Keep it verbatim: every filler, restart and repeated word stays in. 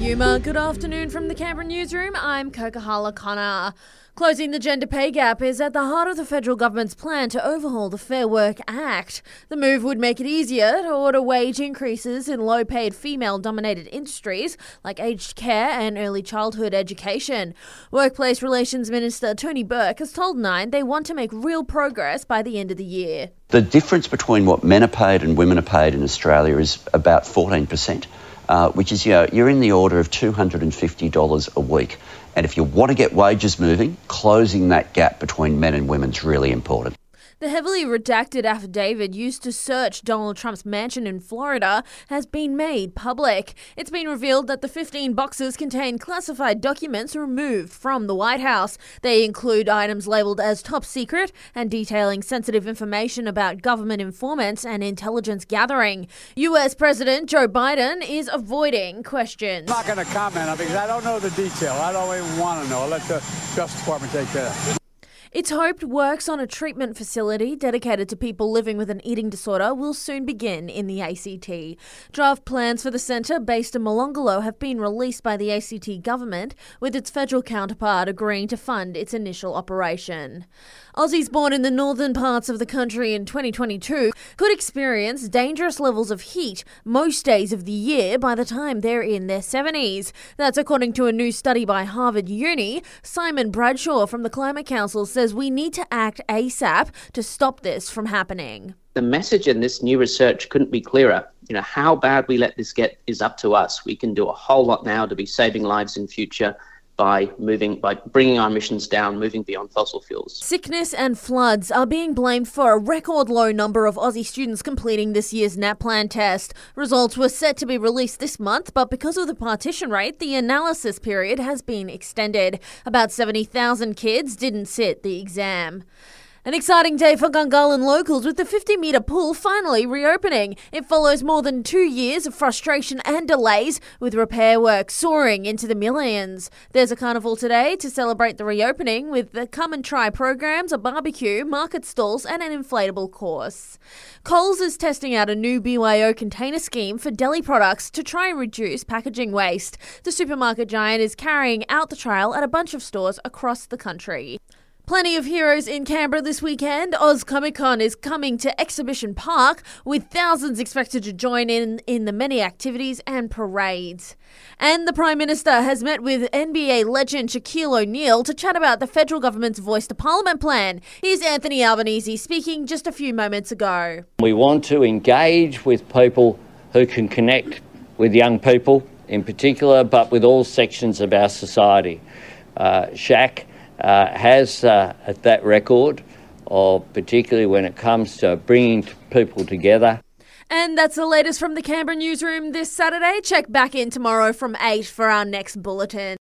Yuma, good afternoon from the Canberra newsroom. I'm Kokohala Connor. Closing the gender pay gap is at the heart of the federal government's plan to overhaul the Fair Work Act. The move would make it easier to order wage increases in low-paid female-dominated industries like aged care and early childhood education. Workplace Relations Minister Tony Burke has told Nine they want to make real progress by the end of the year. The difference between what men are paid and women are paid in Australia is about fourteen percent. Uh, which is, you know, you're in the order of two hundred fifty dollars a week. And if you want to get wages moving, closing that gap between men and women is really important. The heavily redacted affidavit used to search Donald Trump's mansion in Florida has been made public. It's been revealed that the fifteen boxes contain classified documents removed from the White House. They include items labelled as top secret and detailing sensitive information about government informants and intelligence gathering. U S President Joe Biden is avoiding questions. I'm not going to comment on it because I don't know the detail. I don't even want to know. I'll let the Justice Department take care of it. It's hoped works on a treatment facility dedicated to people living with an eating disorder will soon begin in the A C T. Draft plans for the centre based in Molonglo have been released by the A C T government, with its federal counterpart agreeing to fund its initial operation. Aussies born in the northern parts of the country in twenty twenty-two could experience dangerous levels of heat most days of the year by the time they're in their seventies. That's according to a new study by Harvard Uni. Simon Bradshaw from the Climate Council says we need to act ASAP to stop this from happening. The message in this new research couldn't be clearer. You know, how bad we let this get is up to us. We can do a whole lot now to be saving lives in future by moving, by bringing our emissions down, moving beyond fossil fuels. Sickness and floods are being blamed for a record low number of Aussie students completing this year's NAPLAN test. Results were set to be released this month, but because of the partition rate, the analysis period has been extended. About seventy thousand kids didn't sit the exam. An exciting day for Gungahlin locals with the fifty metre pool finally reopening. It follows more than two years of frustration and delays, with repair work soaring into the millions. There's a carnival today to celebrate the reopening, with the come and try programs, a barbecue, market stalls and an inflatable course. Coles is testing out a new B Y O container scheme for deli products to try and reduce packaging waste. The supermarket giant is carrying out the trial at a bunch of stores across the country. Plenty of heroes in Canberra this weekend. Oz Comic Con is coming to Exhibition Park, with thousands expected to join in in the many activities and parades. And the Prime Minister has met with N B A legend Shaquille O'Neal to chat about the federal government's Voice to Parliament plan. Here's Anthony Albanese speaking just a few moments ago. We want to engage with people who can connect with young people in particular, but with all sections of our society. Uh, Shaq... Uh, has uh, that record, or particularly when it comes to bringing people together. And that's the latest from the Canberra newsroom this Saturday. Check back in tomorrow from eight for our next bulletin.